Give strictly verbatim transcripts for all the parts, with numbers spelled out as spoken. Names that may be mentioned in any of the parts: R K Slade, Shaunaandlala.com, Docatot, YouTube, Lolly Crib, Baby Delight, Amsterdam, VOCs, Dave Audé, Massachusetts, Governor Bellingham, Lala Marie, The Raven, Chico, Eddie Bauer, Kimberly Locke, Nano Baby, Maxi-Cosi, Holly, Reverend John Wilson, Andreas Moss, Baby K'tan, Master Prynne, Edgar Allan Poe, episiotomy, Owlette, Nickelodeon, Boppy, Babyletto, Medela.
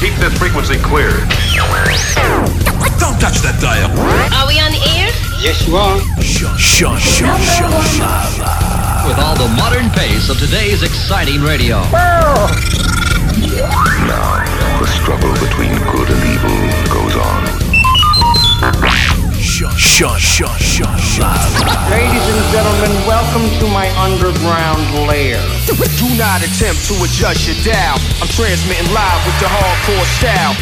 Keep this frequency clear. Don't touch that dial. Are we on the air? Yes, you are. Shauna, Shauna, Shauna. With all the modern pace of today's exciting radio. Now, the struggle between good and evil goes on. Shauna, Shauna, Shauna. Ladies and gentlemen, welcome to my underground lair. Do not attempt to adjust your dial. I'm transmitting live with the hardcore style.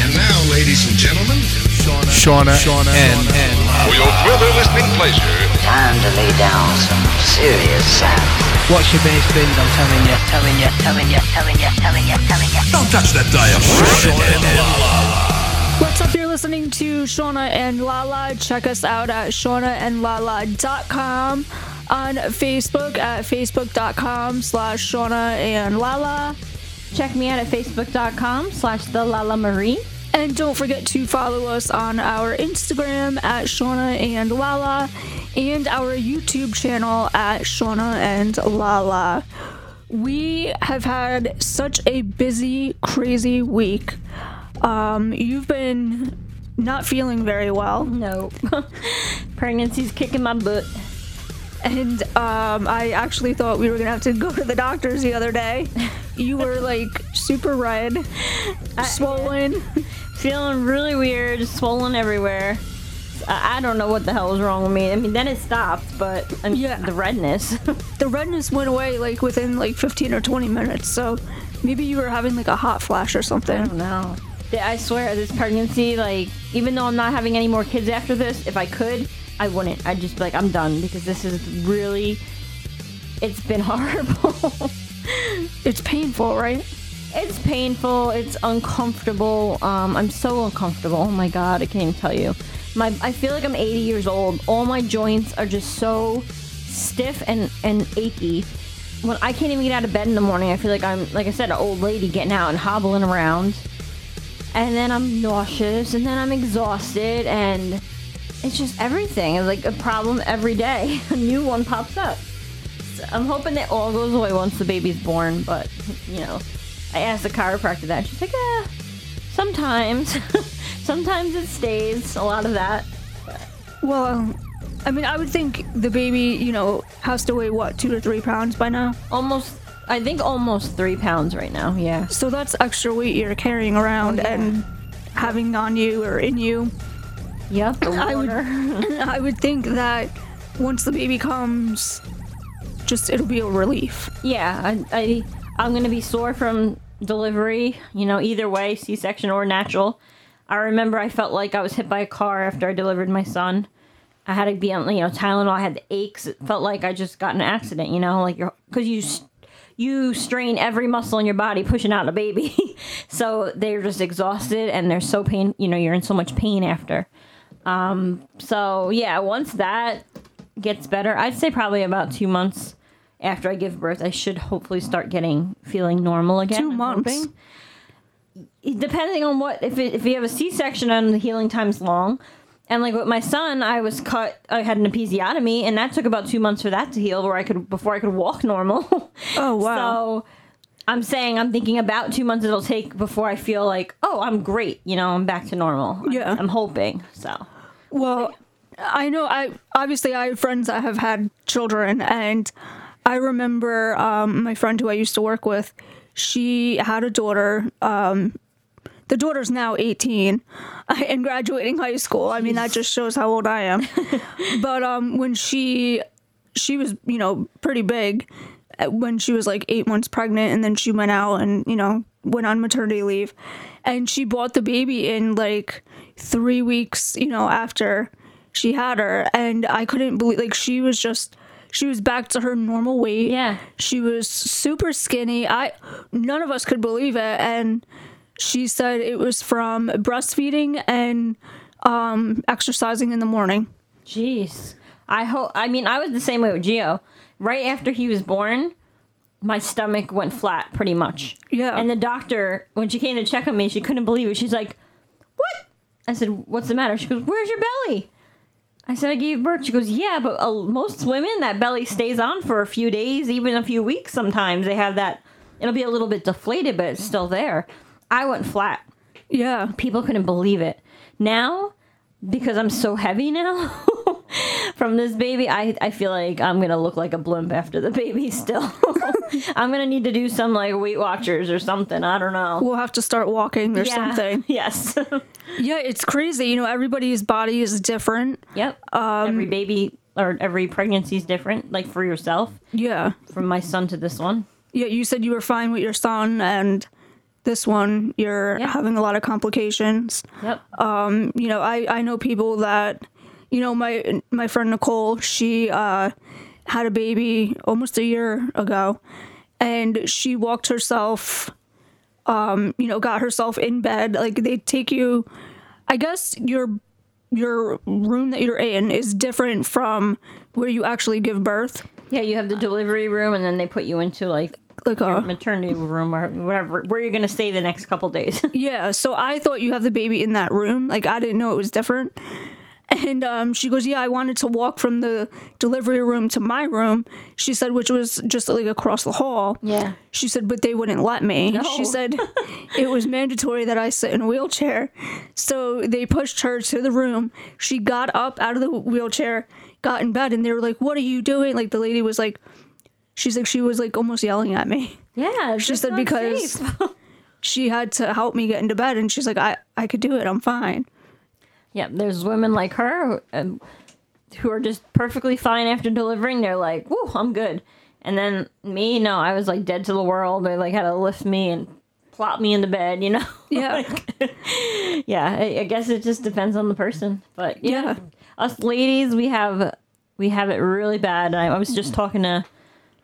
And now, ladies and gentlemen, Shauna, Shauna, and, and for your further listening pleasure, time to lay down some serious sound. Watch your bass bins, I'm telling you, telling you, telling you, telling you, telling you, telling you. Don't touch that dial. Shauna and Lala. What's up? You're listening to Shauna and Lala. Check us out at Shauna and Lala dot com, on Facebook at Facebook dot com slash Shauna and Lala. Check me out at Facebook dot com slash the Lala Marie. And don't forget to follow us on our Instagram at Shauna and Lala and our YouTube channel at Shauna and Lala. We have had such a busy, crazy week. Um, you've been not feeling very well. No. Pregnancy's kicking my butt. And um, I actually thought we were going to have to go to the doctors the other day. You were like super red, I, swollen. Feeling really weird, swollen everywhere. I, I don't know what the hell was wrong with me. I mean, then it stopped, but I mean, yeah. the redness. The redness went away like within like fifteen or twenty minutes. So maybe you were having like a hot flash or something. I don't know. I swear this pregnancy, like even though I'm not having any more kids after this, if I could, I wouldn't. I'd just be like, I'm done, because this is really, it's been horrible. It's painful, right? It's painful. It's uncomfortable. Um, I'm so uncomfortable. Oh my God, I can't even tell you. My, I feel like I'm eighty years old. All my joints are just so stiff and, and achy. When I can't even get out of bed in the morning, I feel like I'm, like I said, an old lady getting out and hobbling around. And then I'm nauseous, and then I'm exhausted, and it's just everything. It's like a problem every day. A new one pops up. I'm hoping it all goes away once the baby's born, but, you know, I asked the chiropractor that. She's like, eh, sometimes. Sometimes it stays, a lot of that. Well, I mean, I would think the baby, you know, has to weigh, what, two to three pounds by now? Almost, I think almost three pounds right now, yeah. So that's extra weight you're carrying around oh, yeah. and having on you or in you. Yep, the water. I would, I would think that once the baby comes, just it'll be a relief. Yeah, I, I, I'm gonna be sore from delivery, you know, either way, C-section or natural. I remember I felt like I was hit by a car after I delivered my son. I had to be on, you know, Tylenol. I had the aches. It felt like I just got in an accident, you know, like you're, because you, you strain every muscle in your body pushing out a baby. So they're just exhausted and they're so pain. You know, you're in so much pain after. Um. So yeah, once that gets better, I'd say probably about two months. After I give birth, I should hopefully start getting, feeling normal again. Two months. Depending on what, if it, if you have a C-section and the healing time's long, and like with my son, I was cut, I had an episiotomy, and that took about two months for that to heal, where I could, before I could walk normal. Oh, wow. So, I'm saying, I'm thinking about two months it'll take before I feel like, oh, I'm great, you know, I'm back to normal. Yeah. I'm hoping, so. Well, I know, I, obviously I have friends that have had children, and I remember um, my friend who I used to work with, she had a daughter. Um, the daughter's now eighteen and graduating high school. I mean, that just shows how old I am. But um, when she, she was, you know, pretty big when she was like eight months pregnant. And then she went out and, you know, went on maternity leave. And she bought the baby in like three weeks, you know, after she had her. And I couldn't believe, like, she was just... She was back to her normal weight. Yeah. She was super skinny. I, none of us could believe it. And she said it was from breastfeeding and um, exercising in the morning. Jeez. I hope, I mean, I was the same way with Gio. Right after he was born, my stomach went flat pretty much. Yeah. And the doctor, when she came to check on me, she couldn't believe it. She's like, what? I said, what's the matter? She goes, where's your belly? I said, I gave birth. She goes, yeah, but uh, most women, that belly stays on for a few days, even a few weeks sometimes. They have that, it'll be a little bit deflated, but it's still there. I went flat. Yeah. People couldn't believe it. Now, because I'm so heavy now from this baby, I, I feel like I'm going to look like a blimp after the baby still. I'm going to need to do some, like, Weight Watchers or something. I don't know. We'll have to start walking or yeah. something. Yes. Yeah, it's crazy. You know, everybody's body is different. Yep. Um, every baby or every pregnancy is different, like, for yourself. Yeah. From my son to this one. Yeah, you said you were fine with your son, and this one, you're yep. having a lot of complications. Yep. Um, you know, I, I know people that, you know, my my friend Nicole, she uh, had a baby almost a year ago, and she walked herself, um, you know, got herself in bed. Like, they take you, I guess your your room that you're in is different from where you actually give birth. Yeah, you have the delivery room, and then they put you into, like, like a maternity room or whatever, where you're going to stay the next couple days. Yeah, so I thought you have the baby in that room. Like, I didn't know it was different. And um, she goes, yeah, I wanted to walk from the delivery room to my room, she said, which was just, like, across the hall. Yeah. She said, but they wouldn't let me. No. She said it was mandatory that I sit in a wheelchair. So they pushed her to the room. She got up out of the wheelchair, got in bed, and they were like, what are you doing? Like, the lady was like, she's like, she was like almost yelling at me. Yeah. She said, because she had to help me get into bed, and she's like, I, I could do it. I'm fine. Yeah, there's women like her who, um, who are just perfectly fine after delivering. They're like, woo, I'm good. And then me, no, I was, like, dead to the world. They, like, had to lift me and plop me in the bed, you know? Yeah. Like, yeah, I, I guess it just depends on the person. But, yeah, yeah. Us ladies, we have we have it really bad. I, I was just talking to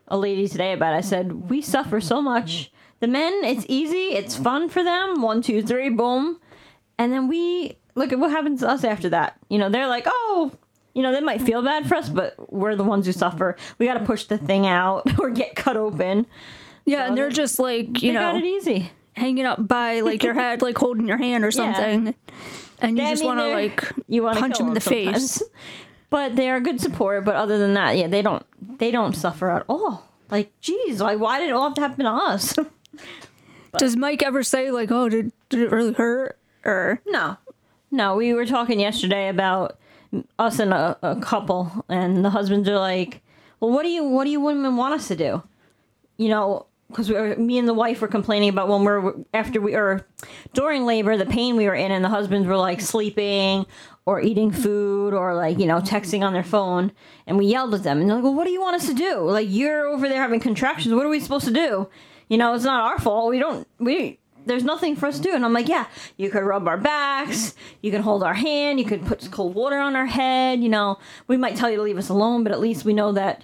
a lady today about it. I said, we suffer so much. The men, it's easy. It's fun for them. One, two, three, boom. And then we... Look at what happens to us after that. You know, they're like, oh, you know, they might feel bad for us, but we're the ones who suffer. We got to push the thing out or get cut open. Yeah, so and they're, they're just like, you they know. Got it easy. Hanging up by, like, your head, like, holding your hand or something. Yeah. And you they, just I mean, want to, like, you punch them in the sometimes. Face. But they are good support. But other than that, yeah, they don't they don't suffer at all. Like, geez, like, why did it all have to happen to us? But, does Mike ever say, like, oh, did, did it really hurt? Or no. No, we were talking yesterday about us and a, a couple, and the husbands are like, well, what do you what do you women want us to do? You know, because we me and the wife were complaining about when we're after we or during labor, the pain we were in, and the husbands were like sleeping or eating food or, like, you know, texting on their phone. And we yelled at them, and they're like, well, what do you want us to do? Like, you're over there having contractions. What are we supposed to do? You know, it's not our fault. We don't we. There's nothing for us to do. And I'm like, yeah, you could rub our backs, you could hold our hand, you could put cold water on our head, you know. We might tell you to leave us alone, but at least we know that,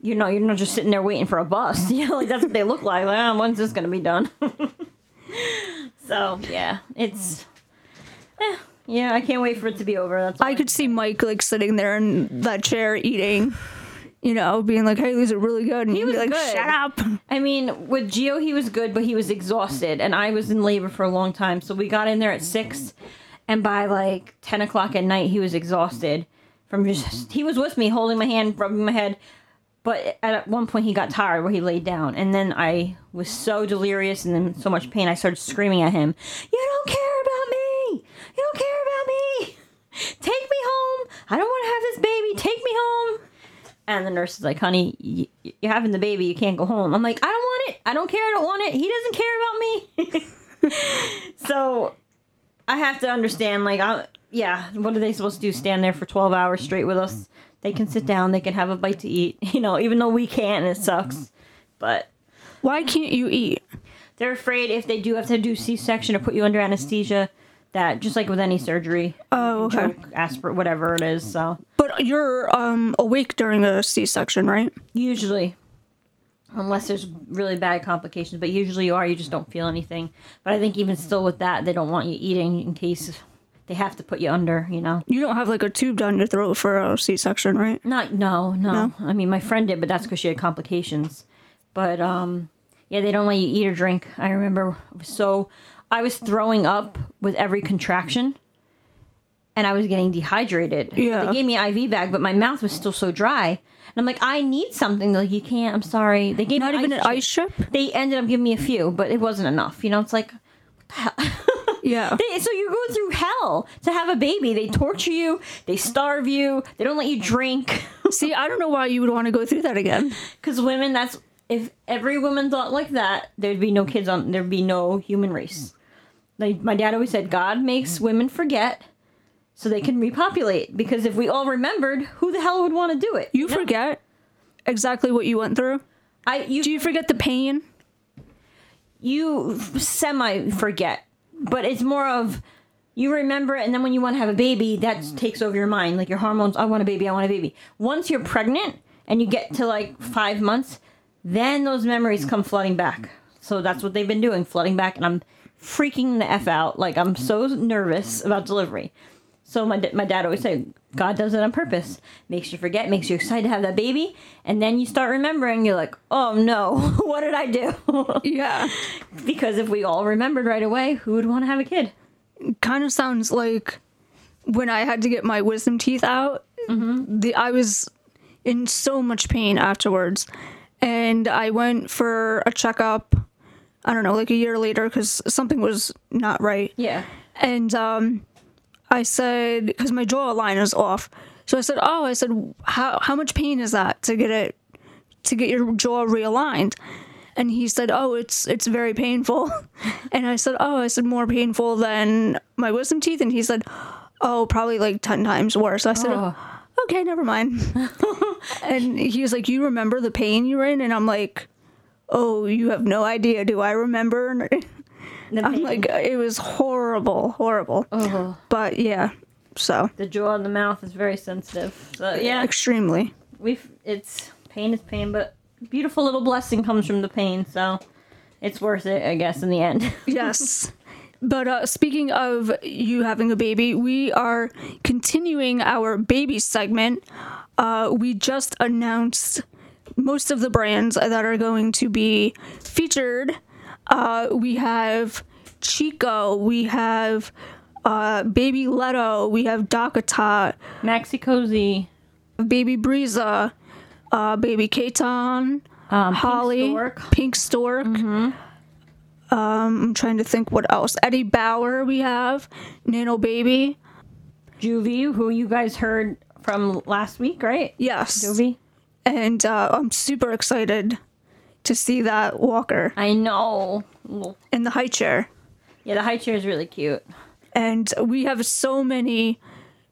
you know, you're not just sitting there waiting for a bus. You know, like, that's what they look like. Like, oh, when's this going to be done? So, yeah, it's, eh, yeah, I can't wait for it to be over. That's I could I see Mike, like, sitting there in that chair eating. You know, being like, hey, these are really good. And he was be like, good. Shut up. I mean, with Gio, he was good, but he was exhausted. And I was in labor for a long time. So we got in there at six. And by, like, ten o'clock at night, he was exhausted. From just, he was with me, holding my hand, rubbing my head. But at one point, he got tired where he laid down. And then I was so delirious and in so much pain, I started screaming at him, you don't care about me. You don't care about me. Take me home. I don't want to have this baby. Take me home. And the nurse is like, honey, you're having the baby. You can't go home. I'm like, I don't want it. I don't care. I don't want it. He doesn't care about me. So I have to understand, like, I, yeah, what are they supposed to do? Stand there for twelve hours straight with us? They can sit down. They can have a bite to eat, you know, even though we can't. It sucks. But why can't you eat? They're afraid if they do have to do C-section or put you under anesthesia, that just like with any surgery, oh, okay. Joke, aspirate, whatever it is. So, but you're um, awake during a C-section, right? Usually, unless there's really bad complications. But usually you are. You just don't feel anything. But I think even still with that, they don't want you eating in case they have to put you under. You know, you don't have like a tube down your throat for a C-section, right? Not, no, no. no? I mean, my friend did, but that's because she had complications. But um, yeah, they don't let you eat or drink. I remember it was so. I was throwing up with every contraction, and I was getting dehydrated. Yeah. They gave me an I V bag, but my mouth was still so dry. And I'm like, I need something. They're like, you can't. I'm sorry. They gave Not me even ice an chip. ice chip? They ended up giving me a few, but it wasn't enough. You know, it's like, what Yeah. They, so you go through hell to have a baby. They torture you. They starve you. They don't let you drink. See, I don't know why you would want to go through that again. Because women, that's, if every woman thought like that, there'd be no kids on, there'd be no human race. Like my dad always said, God makes women forget so they can repopulate. Because if we all remembered, who the hell would want to do it? You yeah. forget exactly what you went through. I you, Do you forget the pain? You semi-forget. But it's more of, you remember it, and then when you want to have a baby, that takes over your mind. Like, your hormones, I want a baby, I want a baby. Once you're pregnant, and you get to, like, five months, then those memories come flooding back. So that's what they've been doing, flooding back, and I'm freaking the F out. Like, I'm so nervous about delivery. So my, my dad always said, God does it on purpose. Makes you forget, makes you excited to have that baby, and then you start remembering, you're like, oh no, what did I do? Yeah. Because if we all remembered right away, who would want to have a kid? Kind of sounds like when I had to get my wisdom teeth out, mm-hmm. the I was in so much pain afterwards. And I went for a checkup, I don't know, like a year later, because something was not right. Yeah. And, um... I said, because my jaw line is off. So I said, oh, I said, how how much pain is that to get it, to get your jaw realigned? And he said, oh, it's it's very painful. And I said, oh, I said, more painful than my wisdom teeth? And he said, oh, probably like ten times worse. So I said, oh. okay, never mind. And he was like, you remember the pain you were in? And I'm like, oh, you have no idea. Do I remember? I'm like, it was horrible, horrible. Oh. But yeah, so the jaw and the mouth is very sensitive. So yeah, extremely. We've it's pain is pain, but beautiful little blessing comes from the pain, so it's worth it, I guess, in the end. Yes. But uh, speaking of you having a baby, we are continuing our baby segment. Uh, we just announced most of the brands that are going to be featured. Uh, we have Chico, we have uh, Babyletto, we have Docatot, Maxi-Cosi, Baby Brezza, uh, Baby K'tan, um, Holly, Pink Stork. Pink Stork. Mm-hmm. Um, I'm trying to think what else. Eddie Bauer, we have Nano Baby, Juvie, who you guys heard from last week, right? Yes, Juvie, and uh, I'm super excited to see that walker. I know. And the high chair. Yeah, the high chair is really cute. And we have so many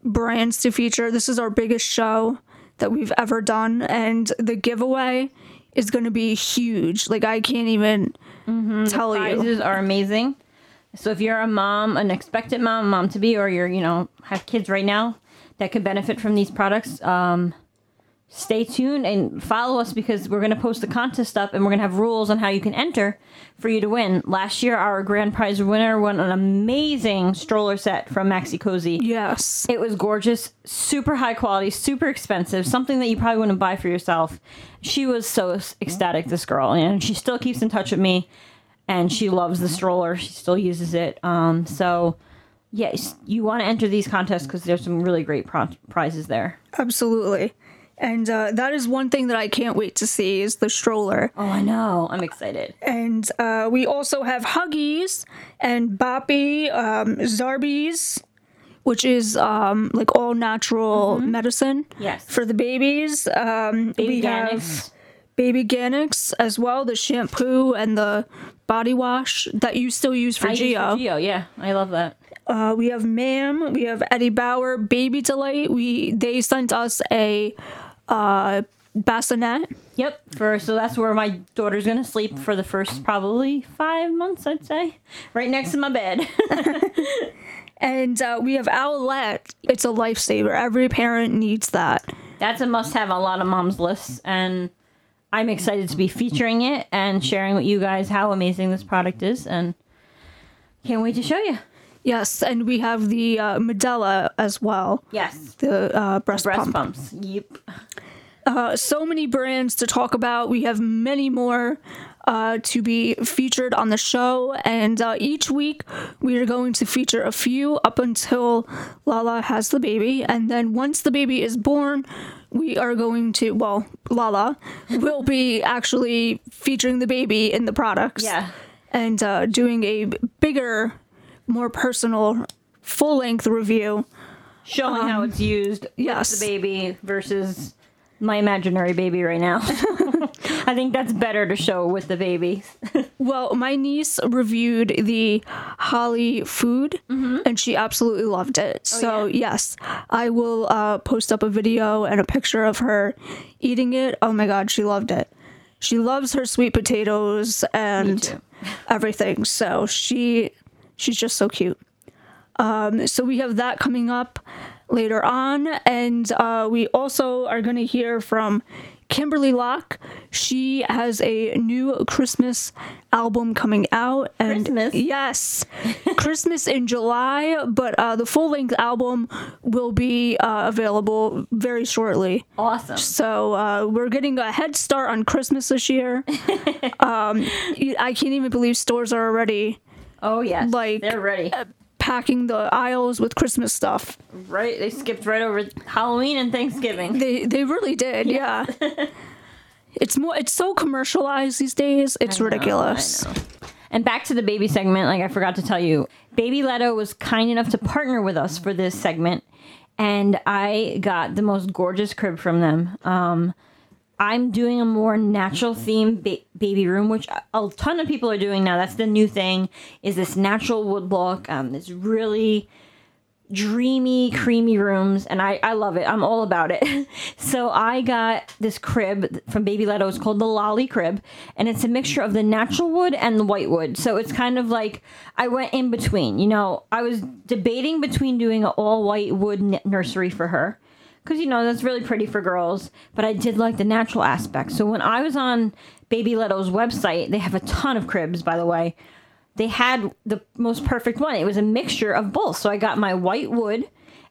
brands to feature. This is our biggest show that we've ever done. And the giveaway is going to be huge. Like, I can't even mm-hmm. tell the prizes you. Prizes are amazing. So if you're a mom, an expectant mom, mom-to-be, or you're, you know, have kids right now that could benefit from these products, um... stay tuned and follow us, because we're going to post the contest up and we're going to have rules on how you can enter for you to win. Last year, our grand prize winner won an amazing stroller set from Maxi-Cosi. Yes. It was gorgeous, super high quality, super expensive, something that you probably wouldn't buy for yourself. She was so ecstatic, this girl, and she still keeps in touch with me, and she loves the stroller. She still uses it. Um, so... yes, you want to enter these contests because there's some really great pro- prizes there. Absolutely. And uh, that is one thing that I can't wait to see is the stroller. Oh, I know. I'm excited. And uh, we also have Huggies and Boppy, um, Zarbee's, which is um, like all natural mm-hmm. medicine yes. for the babies. Um, Baby we Ganics. Have Baby Ganics as well, the shampoo and the body wash that you still use for I Gio. I use for Gio, yeah. I love that. Uh, we have MAM. We have Eddie Bauer, Baby Delight. We They sent us a... Uh, bassinet. Yep. For so that's where my daughter's gonna sleep for the first probably five months, I'd say, right next to my bed. And uh, we have Owlette. It's a lifesaver. Every parent needs that. That's a must-have on a lot of moms' lists, and I'm excited to be featuring it and sharing with you guys how amazing this product is, and can't wait to show you. Yes, and we have the uh, Medela as well. Yes. The uh, breast, breast pump. pumps. Yep. Uh, so many brands to talk about. We have many more uh, to be featured on the show. And uh, each week we are going to feature a few up until Lala has the baby. And then once the baby is born, we are going to, well, Lala will be actually featuring the baby in the products. Yeah. and uh, doing a bigger, more personal, full-length review. Showing um, how it's used yes. with the baby versus my imaginary baby right now. I think that's better to show with the baby. Well, my niece reviewed the Holly food, mm-hmm. and she absolutely loved it. Oh, so, yeah. yes, I will uh, post up a video and a picture of her eating it. Oh, my God, she loved it. She loves her sweet potatoes and everything. So she she's just so cute. Um, so we have that coming up later on. And uh, we also are going to hear from Kimberly Locke. She has a new Christmas album coming out. And Christmas? Yes. Christmas in July. But uh, the full-length album will be uh, available very shortly. Awesome. So uh, we're getting a head start on Christmas this year. um, I can't even believe stores are already... Oh, yes. Like, they're ready. Uh, packing the aisles with Christmas stuff. Right. They skipped right over Halloween and Thanksgiving. They they really did. Yeah. yeah. It's more it's so commercialized these days. It's I know, ridiculous. I know. And back to the baby segment, like I forgot to tell you. Babyletto was kind enough to partner with us for this segment, and I got the most gorgeous crib from them. Um I'm doing a more natural theme ba- baby room, which a ton of people are doing now. That's the new thing, is this natural wood block, um, this really dreamy, creamy rooms. And I, I love it. I'm all about it. So I got this crib from Babyletto. It's called the Lolly Crib. And it's a mixture of the natural wood and the white wood. So it's kind of like I went in between. You know, I was debating between doing an all white wood n- nursery for her. Because, you know, that's really pretty for girls. But I did like the natural aspect. So when I was on Babyletto's website, they have a ton of cribs, by the way. They had the most perfect one. It was a mixture of both. So I got my white wood,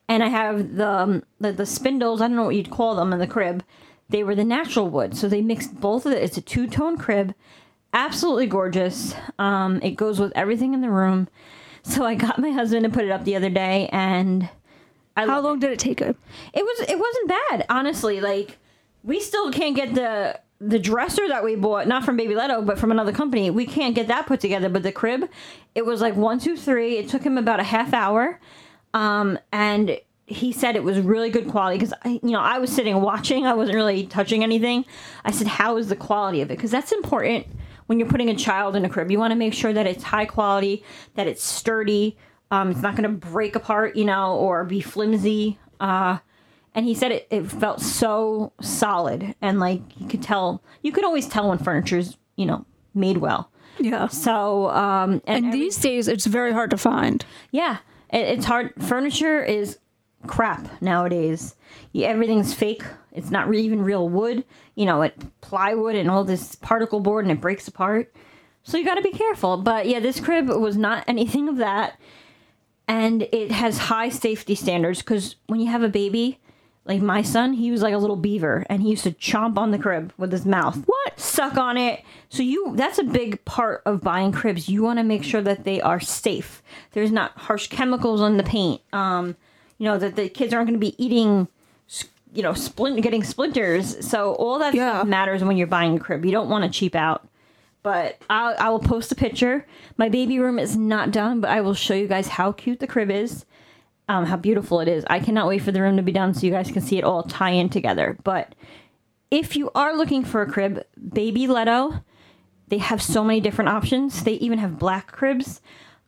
and I have the, um, the, the spindles. I don't know what you'd call them in the crib. They were the natural wood. So they mixed both of it. It's a two-tone crib. Absolutely gorgeous. Um, it goes with everything in the room. So I got my husband to put it up the other day, and... How long it. did it take her? It was it wasn't bad, honestly. Like, we still can't get the the dresser that we bought, not from Babyletto, but from another company. We can't get that put together. But the crib, it was like one, two, three. It took him about a half hour, um, and he said it was really good quality because you know I was sitting watching. I wasn't really touching anything. I said, "How is the quality of it?" Because that's important when you're putting a child in a crib. You want to make sure that it's high quality, that it's sturdy. Um, it's not going to break apart, you know, or be flimsy. Uh, and he said it, it felt so solid. And, like, you could tell, you could always tell when furniture's, you know, made well. Yeah. So, um, and, and every, these days it's very hard to find. Yeah. It, it's hard. Furniture is crap nowadays. Yeah, everything's fake. It's not re- even real wood. You know, it plywood and all this particle board, and it breaks apart. So you got to be careful. But, yeah, this crib was not anything of that. And it has high safety standards because when you have a baby, like my son, he was like a little beaver, and he used to chomp on the crib with his mouth. What? Suck on it. So you that's a big part of buying cribs. You want to make sure that they are safe. There's not harsh chemicals on the paint. Um, you know, that the kids aren't going to be eating, you know, splint, getting splinters. So all that yeah. stuff matters when you're buying a crib. You don't want to cheap out. But I'll, I will post a picture. My baby room is not done, but I will show you guys how cute the crib is, um, how beautiful it is. I cannot wait for the room to be done so you guys can see it all tie in together. But if you are looking for a crib, Babyletto, they have so many different options. They even have black cribs,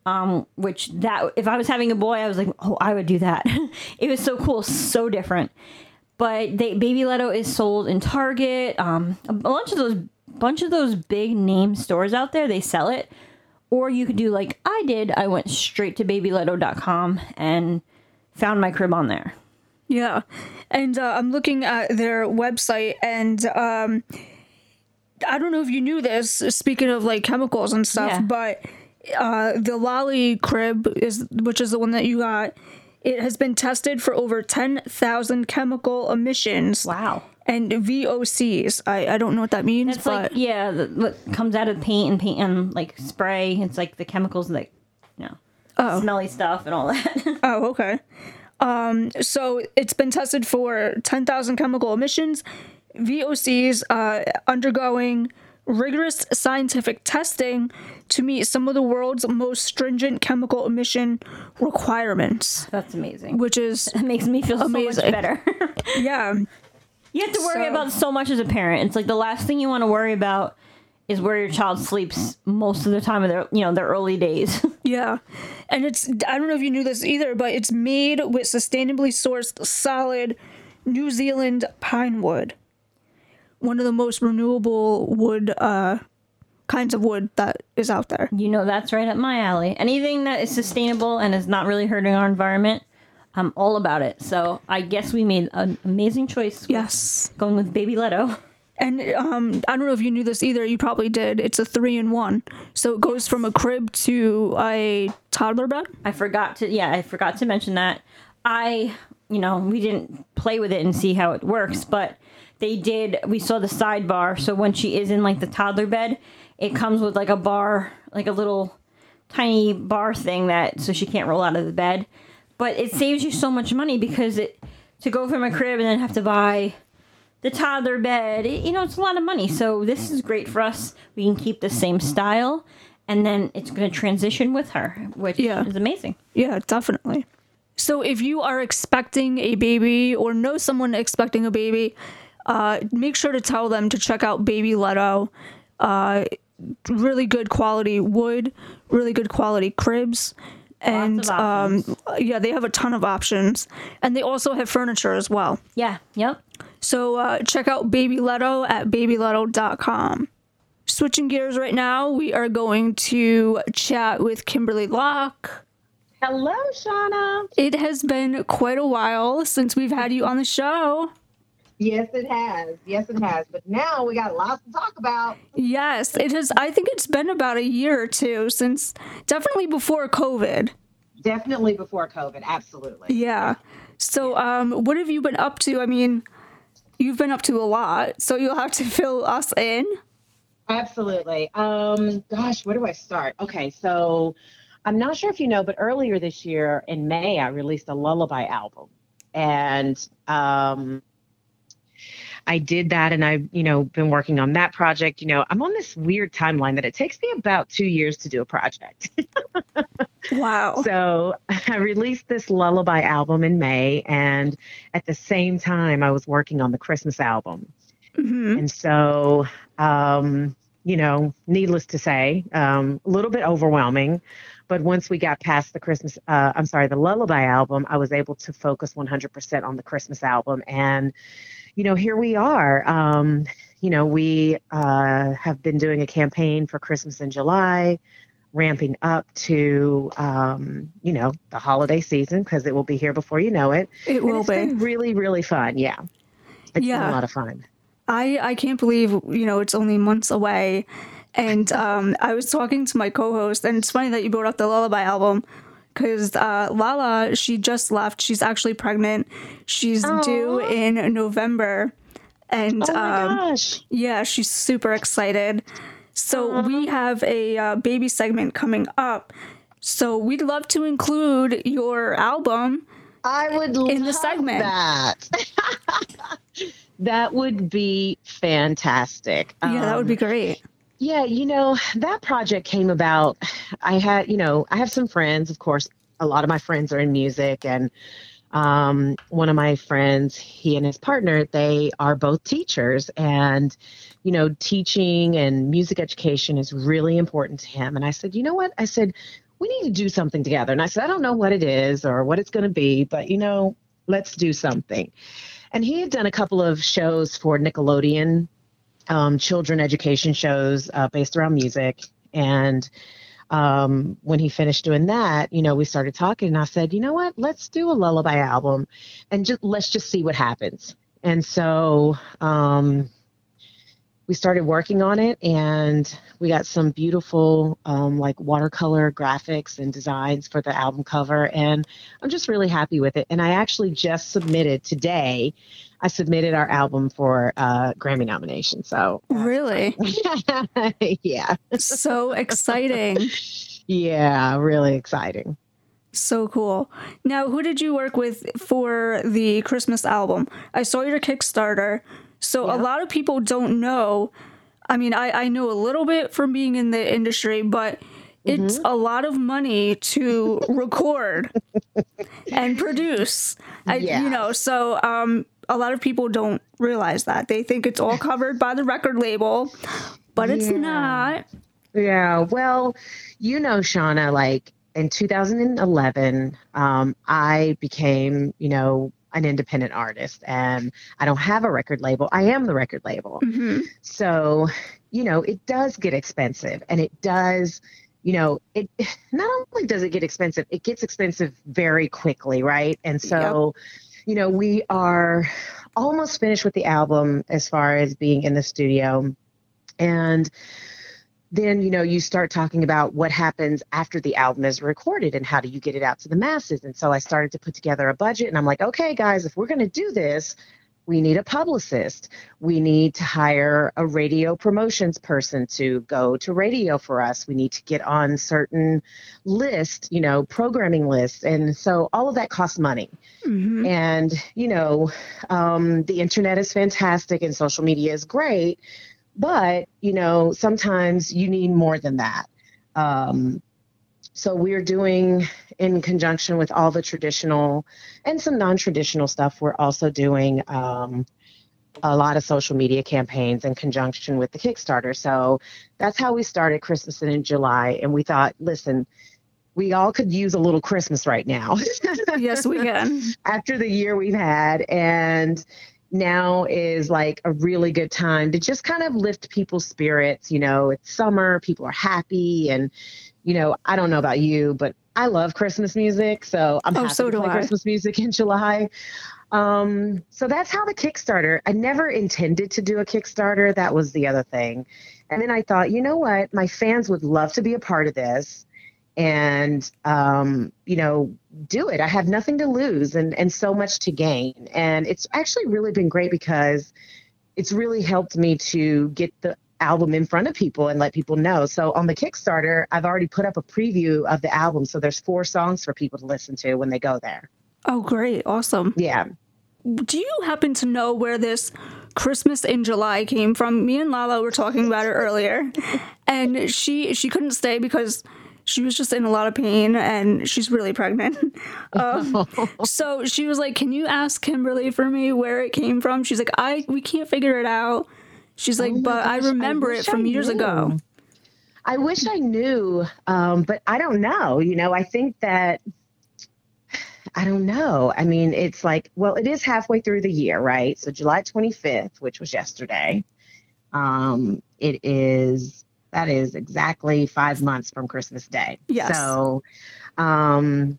um, which that if I was having a boy, I was like, oh, I would do that. It was so cool, so different. But they, Babyletto is sold in Target, um, a bunch of those. bunch of those big name stores out there, they sell it. Or you could do like I did. I went straight to babyletto dot com and found my crib on there. Yeah. And uh, I'm looking at their website, and um, I don't know if you knew this, speaking of like chemicals and stuff, yeah. but uh, the Lolly crib, is, which is the one that you got, it has been tested for over ten thousand chemical emissions. Wow. And V O Cs. I, I don't know what that means. It's but like, yeah, the, what comes out of paint and paint and like spray. It's like the chemicals, like, you know, oh. smelly stuff and all that. Oh, okay. Um, so it's been tested for ten thousand chemical emissions, V O Cs, uh, undergoing rigorous scientific testing to meet some of the world's most stringent chemical emission requirements. That's amazing. Which is it makes me feel amazing. So much better. Yeah. You have to worry so. about so much as a parent. It's like the last thing you want to worry about is where your child sleeps most of the time of their, you know, their early days. Yeah. And it's, I don't know if you knew this either, but it's made with sustainably sourced solid New Zealand pine wood. One of the most renewable wood, uh, kinds of wood that is out there. You know, that's right up my alley. Anything that is sustainable and is not really hurting our environment, I'm all about it. So I guess we made an amazing choice. Yes. Going with Babyletto. And um, I don't know if you knew this either. You probably did. It's a three in one. So it goes from a crib to a toddler bed. I forgot to, yeah, I forgot to mention that. I, you know, we didn't play with it and see how it works, but they did, we saw the sidebar. So when she is in like the toddler bed, it comes with like a bar, like a little tiny bar thing that, so she can't roll out of the bed. But it saves you so much money because it, to go from a crib and then have to buy the toddler bed, you know, it's a lot of money. So this is great for us. We can keep the same style, and then it's going to transition with her, which yeah. is amazing. Yeah, definitely. So if you are expecting a baby or know someone expecting a baby, uh, make sure to tell them to check out Babyletto. Uh, really good quality wood, really good quality cribs. And um, yeah, they have a ton of options. And they also have furniture as well. Yeah, yep. So uh, check out Babyletto at babyletto dot com. Switching gears right now, we are going to chat with Kimberly Locke. Hello, Shauna. It has been quite a while since we've had you on the show. Yes, it has. Yes, it has. But now we got lots to talk about. Yes, it has. I think it's been about a year or two since, definitely before COVID. Definitely before COVID. Absolutely. Yeah. So um, what have you been up to? I mean, you've been up to a lot, so you'll have to fill us in. Absolutely. Um, gosh, where do I start? Okay, so I'm not sure if you know, but earlier this year in May, I released a lullaby album. And um I did that, and I've, you know, been working on that project. You know, I'm on this weird timeline that it takes me about two years to do a project. Wow. So I released this lullaby album in May, and at the same time, I was working on the Christmas album. Mm-hmm. And so, um, you know, needless to say, um, a little bit overwhelming. But once we got past the Christmas, uh, I'm sorry, the lullaby album, I was able to focus one hundred percent on the Christmas album. And, you know, here we are. Um, you know, we uh, have been doing a campaign for Christmas in July, ramping up to, um, you know, the holiday season, because it will be here before you know it. It will be. It's been really, really fun. Yeah. It's yeah. been a lot of fun. I, I can't believe, you know, it's only months away. And um, I was talking to my co-host, and it's funny that you brought up the lullaby album, because uh, Lala, she just left. She's actually pregnant. She's Aww. due in November. And oh my um, gosh. yeah, she's super excited. So Aww. we have a uh, baby segment coming up. So we'd love to include your album I would in love the segment. That. That would be fantastic. Yeah, um, that would be great. Yeah, you know, that project came about. I had, you know, I have some friends, of course, a lot of my friends are in music, and um, one of my friends, he and his partner, they are both teachers, and, you know, teaching and music education is really important to him. And I said, you know what? I said, we need to do something together. And I said, I don't know what it is or what it's going to be, but, you know, let's do something. And he had done a couple of shows for Nickelodeon, Um, children education shows uh, based around music. And um, when he finished doing that, you know, we started talking, and I said, you know what, let's do a lullaby album and just let's just see what happens. And so um, we started working on it, and we got some beautiful um, like watercolor graphics and designs for the album cover. And I'm just really happy with it. And I actually just submitted today I submitted our album for uh, Grammy nomination. So really, yeah, so exciting. Yeah, really exciting. So cool. Now, who did you work with for the Christmas album? I saw your Kickstarter. So yeah. a lot of people don't know I mean, I, I know a little bit from being in the industry, but it's mm-hmm. a lot of money to record and produce. I, yeah. You know, so um, a lot of people don't realize that. They think it's all covered by the record label, but it's yeah. not. Yeah. Well, you know, Shauna, like in two thousand eleven, um, I became, you know, an independent artist, and I don't have a record label. I am the record label. Mm-hmm. So, you know, it does get expensive, and it does, you know, it not only does it get expensive, it gets expensive very quickly. Right. And so, yep. you know, we are almost finished with the album as far as being in the studio. And then, you know, you start talking about what happens after the album is recorded and how do you get it out to the masses. And so I started to put together a budget, and I'm like, okay, guys, if we're going to do this, we need a publicist. We need to hire a radio promotions person to go to radio for us. We need to get on certain lists, you know, programming lists. And so all of that costs money. Mm-hmm. And, you know, um, the internet is fantastic and social media is great. But, you know, sometimes you need more than that. Um, so we're doing, in conjunction with all the traditional and some non-traditional stuff, we're also doing um, a lot of social media campaigns in conjunction with the Kickstarter. So that's how we started Christmas in July. And we thought, listen, we all could use a little Christmas right now. Yes, we can. After the year we've had. And now is like a really good time to just kind of lift people's spirits. You know, it's summer, people are happy. And, you know, I don't know about you, but I love Christmas music. So I'm oh, happy so to play I. Christmas music in July. Um, so that's how the Kickstarter, I never intended to do a Kickstarter. That was the other thing. And then I thought, you know what, my fans would love to be a part of this. And, um, you know, do it. I have nothing to lose and, and so much to gain. And it's actually really been great because it's really helped me to get the album in front of people and let people know. So on the Kickstarter, I've already put up a preview of the album. So there's four songs for people to listen to when they go there. Oh, great. Awesome. Yeah. Do you happen to know where this Christmas in July came from? Me and Lala were talking about it earlier, and she she couldn't stay because she was just in a lot of pain, and she's really pregnant. Um, so she was like, can you ask Kimberly for me where it came from? She's like, I we can't figure it out. She's like, oh but gosh, I remember I it from years ago. I wish I knew, um, but I don't know. You know, I think that, I don't know. I mean, it's like, well, it is halfway through the year, right? So July twenty-fifth, which was yesterday, um, it is... That is exactly five months from Christmas Day. Yes. So um,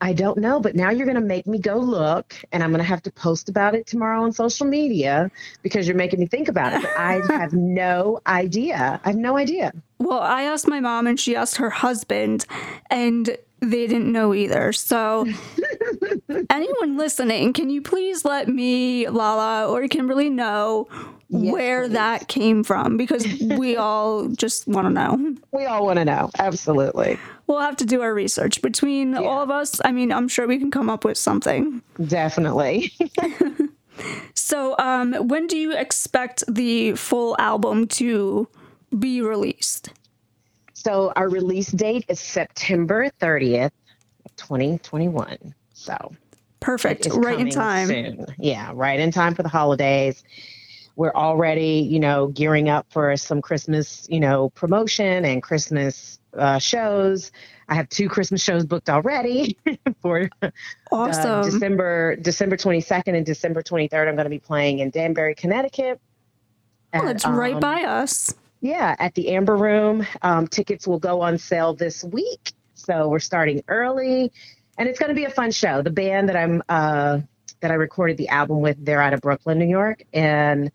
I don't know, but now you're going to make me go look, and I'm going to have to post about it tomorrow on social media because you're making me think about it. But I have no idea. I have no idea. Well, I asked my mom, and she asked her husband, and they didn't know either. So anyone listening, can you please let me, Lala, or Kimberly know Yes, where please. that came from, because we all just want to know. We all want to know. Absolutely. We'll have to do our research between yeah. all of us. I mean, I'm sure we can come up with something. Definitely. So, um, when do you expect the full album to be released? So our release date is September thirtieth, twenty twenty-one. So perfect. Right in time. Soon. Yeah. Right in time for the holidays. We're already, you know, gearing up for some Christmas, you know, promotion and Christmas uh, shows. I have two Christmas shows booked already for awesome. uh, December December twenty-second and December twenty-third. I'm going to be playing in Danbury, Connecticut. Well, it's um, right by us. Yeah, at the Amber Room. Um, tickets will go on sale this week, so we're starting early, and it's going to be a fun show. The band that I'm. Uh, that I recorded the album with, they're out of Brooklyn, New York, and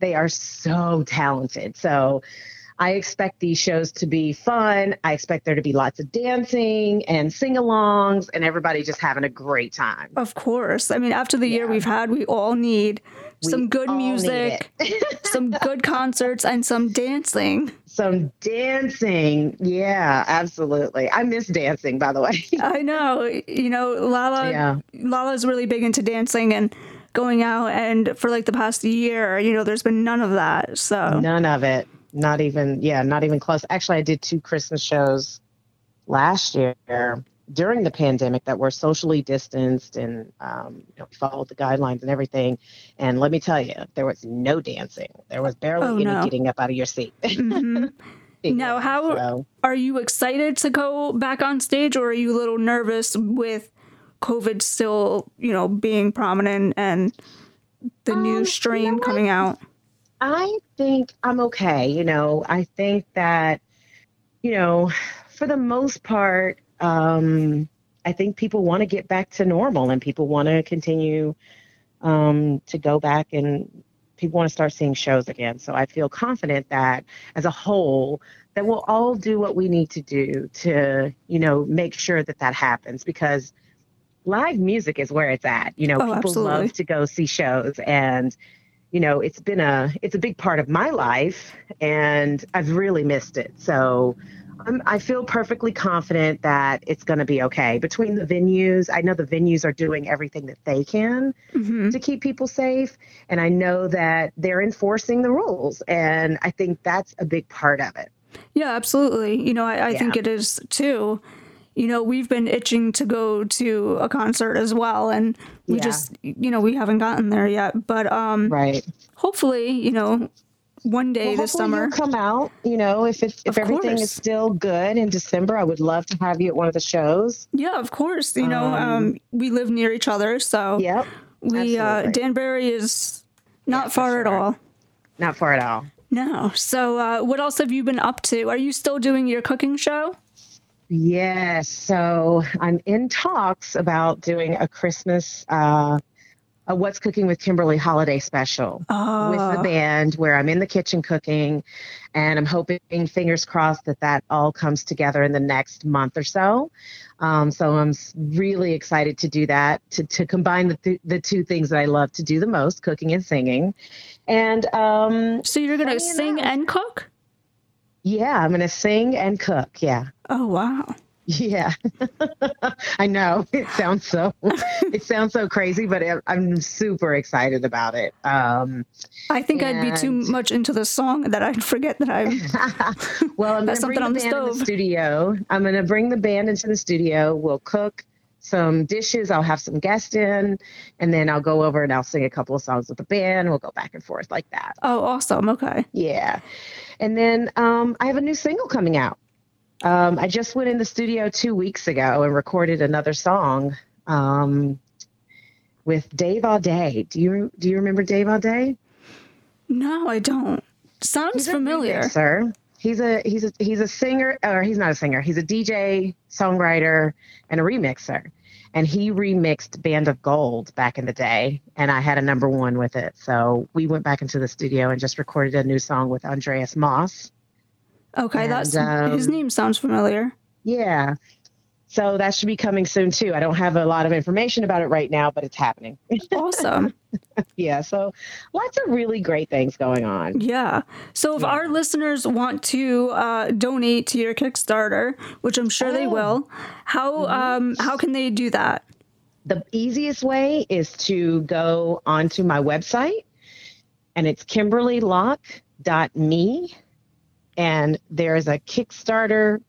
they are so talented. So I expect these shows to be fun. I expect there to be lots of dancing and sing-alongs and everybody just having a great time. Of course. I mean, after the yeah. year we've had, we all need we some good music, some good concerts, and some dancing. Some dancing. Yeah, absolutely. I miss dancing, by the way. I know. You know, Lala, yeah. Lala's really big into dancing, and going out, and for like the past year, you know, there's been none of that. So none of it. Not even, yeah, not even close. Actually, I did two Christmas shows last year during the pandemic that were socially distanced and um, you know, followed the guidelines and everything. And let me tell you, there was no dancing. There was barely oh, any no. getting up out of your seat. Mm-hmm. Now, how so, are you excited to go back on stage, or are you a little nervous with COVID still, you know, being prominent and the um, new strain you know coming out? I think I'm okay. You know, I think that, you know, for the most part, um, I think people want to get back to normal, and people want to continue um, to go back, and people want to start seeing shows again. So I feel confident that as a whole, that we'll all do what we need to do to, you know, make sure that that happens, because live music is where it's at. You know, oh, people absolutely. love to go see shows, and, you know, it's been a, it's a big part of my life, and I've really missed it. So I'm, I feel perfectly confident that it's going to be okay. Between the venues, I know the venues are doing everything that they can mm-hmm. to keep people safe. And I know that they're enforcing the rules. And I think that's a big part of it. Yeah, absolutely. You know, I, I yeah. think it is too. You know, we've been itching to go to a concert as well. And we yeah. just, you know, we haven't gotten there yet. But um, right. hopefully, you know, one day well, this summer come out, you know, if it's, if everything is still good in December, I would love to have you at one of the shows. Yeah, of course. You know, um, um, we live near each other. So yep, we, uh, Danbury is not yeah, far sure. at all. Not far at all. No. So uh, what else have you been up to? Are you still doing your cooking show? Yes. So I'm in talks about doing a Christmas uh a What's Cooking with Kimberly holiday special oh. with the band, where I'm in the kitchen cooking, and I'm hoping, fingers crossed, that that all comes together in the next month or so. Um, so I'm really excited to do that, to, to combine the, th- the two things that I love to do the most, cooking and singing. And um, so you're going to sing enough. and cook? Yeah, I'm going to sing and cook. Yeah. Oh, wow. Yeah, I know it sounds so it sounds so crazy, but it, I'm super excited about it. Um, I think and... I'd be too much into the song that I'd forget that I'm. Well, I'm going to bring the, on the band stove. in the studio. I'm going to bring the band into the studio. We'll cook some dishes. I'll have some guests in, and then I'll go over and I'll sing a couple of songs with the band. We'll go back and forth like that. Oh, awesome! Okay. Yeah, and then um, I have a new single coming out. Um, I just went in the studio two weeks ago and recorded another song um, with Dave Audé. Do you do you remember Dave Audé? No, I don't. Sounds he's familiar, a sir. He's a he's a he's a singer, or he's not a singer. He's a D J, songwriter, and a remixer. And he remixed Band of Gold back in the day, and I had a number one with it. So we went back into the studio and just recorded a new song with Andreas Moss. Okay, and, that's um, his name sounds familiar. Yeah. So that should be coming soon, too. I don't have a lot of information about it right now, but it's happening. Awesome. Yeah, so lots of really great things going on. Yeah. So if yeah. our listeners want to uh, donate to your Kickstarter, which I'm sure oh. they will, how um, how can they do that? The easiest way is to go onto my website, and it's Kimberly Locke dot me. And there is a Kickstarter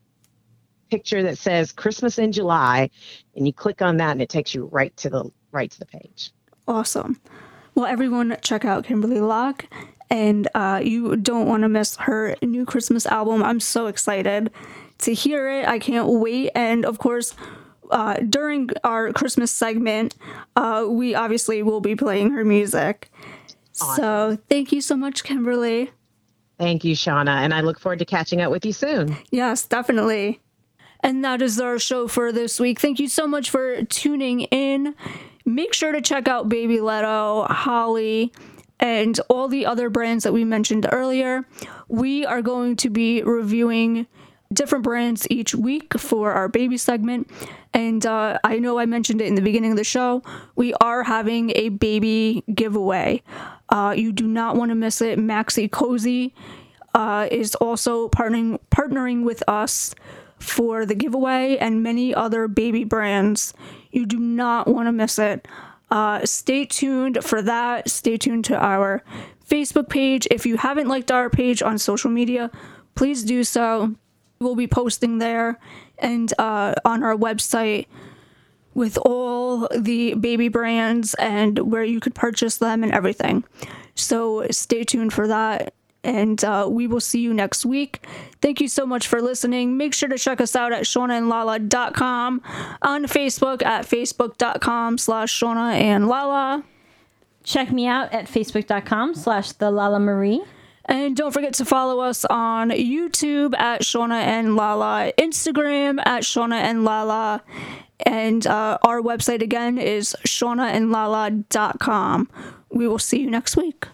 picture that says Christmas in July, and you click on that, and it takes you right to the right to the page. Awesome. Well, everyone, check out Kimberly Locke, and uh, you don't want to miss her new Christmas album. I'm so excited to hear it. I can't wait. And of course, uh, during our Christmas segment, uh, we obviously will be playing her music. Awesome. So thank you so much, Kimberly. Thank you, Shauna, and I look forward to catching up with you soon. Yes, definitely. And that is our show for this week. Thank you so much for tuning in. Make sure to check out Babyletto, Holly, and all the other brands that we mentioned earlier. We are going to be reviewing different brands each week for our baby segment. And uh, I know I mentioned it in the beginning of the show. We are having a baby giveaway. Uh, you do not want to miss it. Maxi-Cosi uh, is also partnering partnering with us for the giveaway, and many other baby brands. You do not want to miss it. Uh, stay tuned for that. Stay tuned to our Facebook page. If you haven't liked our page on social media, please do so. We'll be posting there and uh, on our website with all the baby brands and where you could purchase them and everything. So stay tuned for that. And uh, we will see you next week. Thank you so much for listening. Make sure to check us out at Shauna and Lala dot com, on Facebook at Facebook dot com slash Shauna and Lala. Check me out at Facebook dot com slash The Lala Marie. And don't forget to follow us on YouTube at Shauna and Lala, Instagram at Shauna and Lala, and uh, our website again is Shauna and Lala dot com. We will see you next week.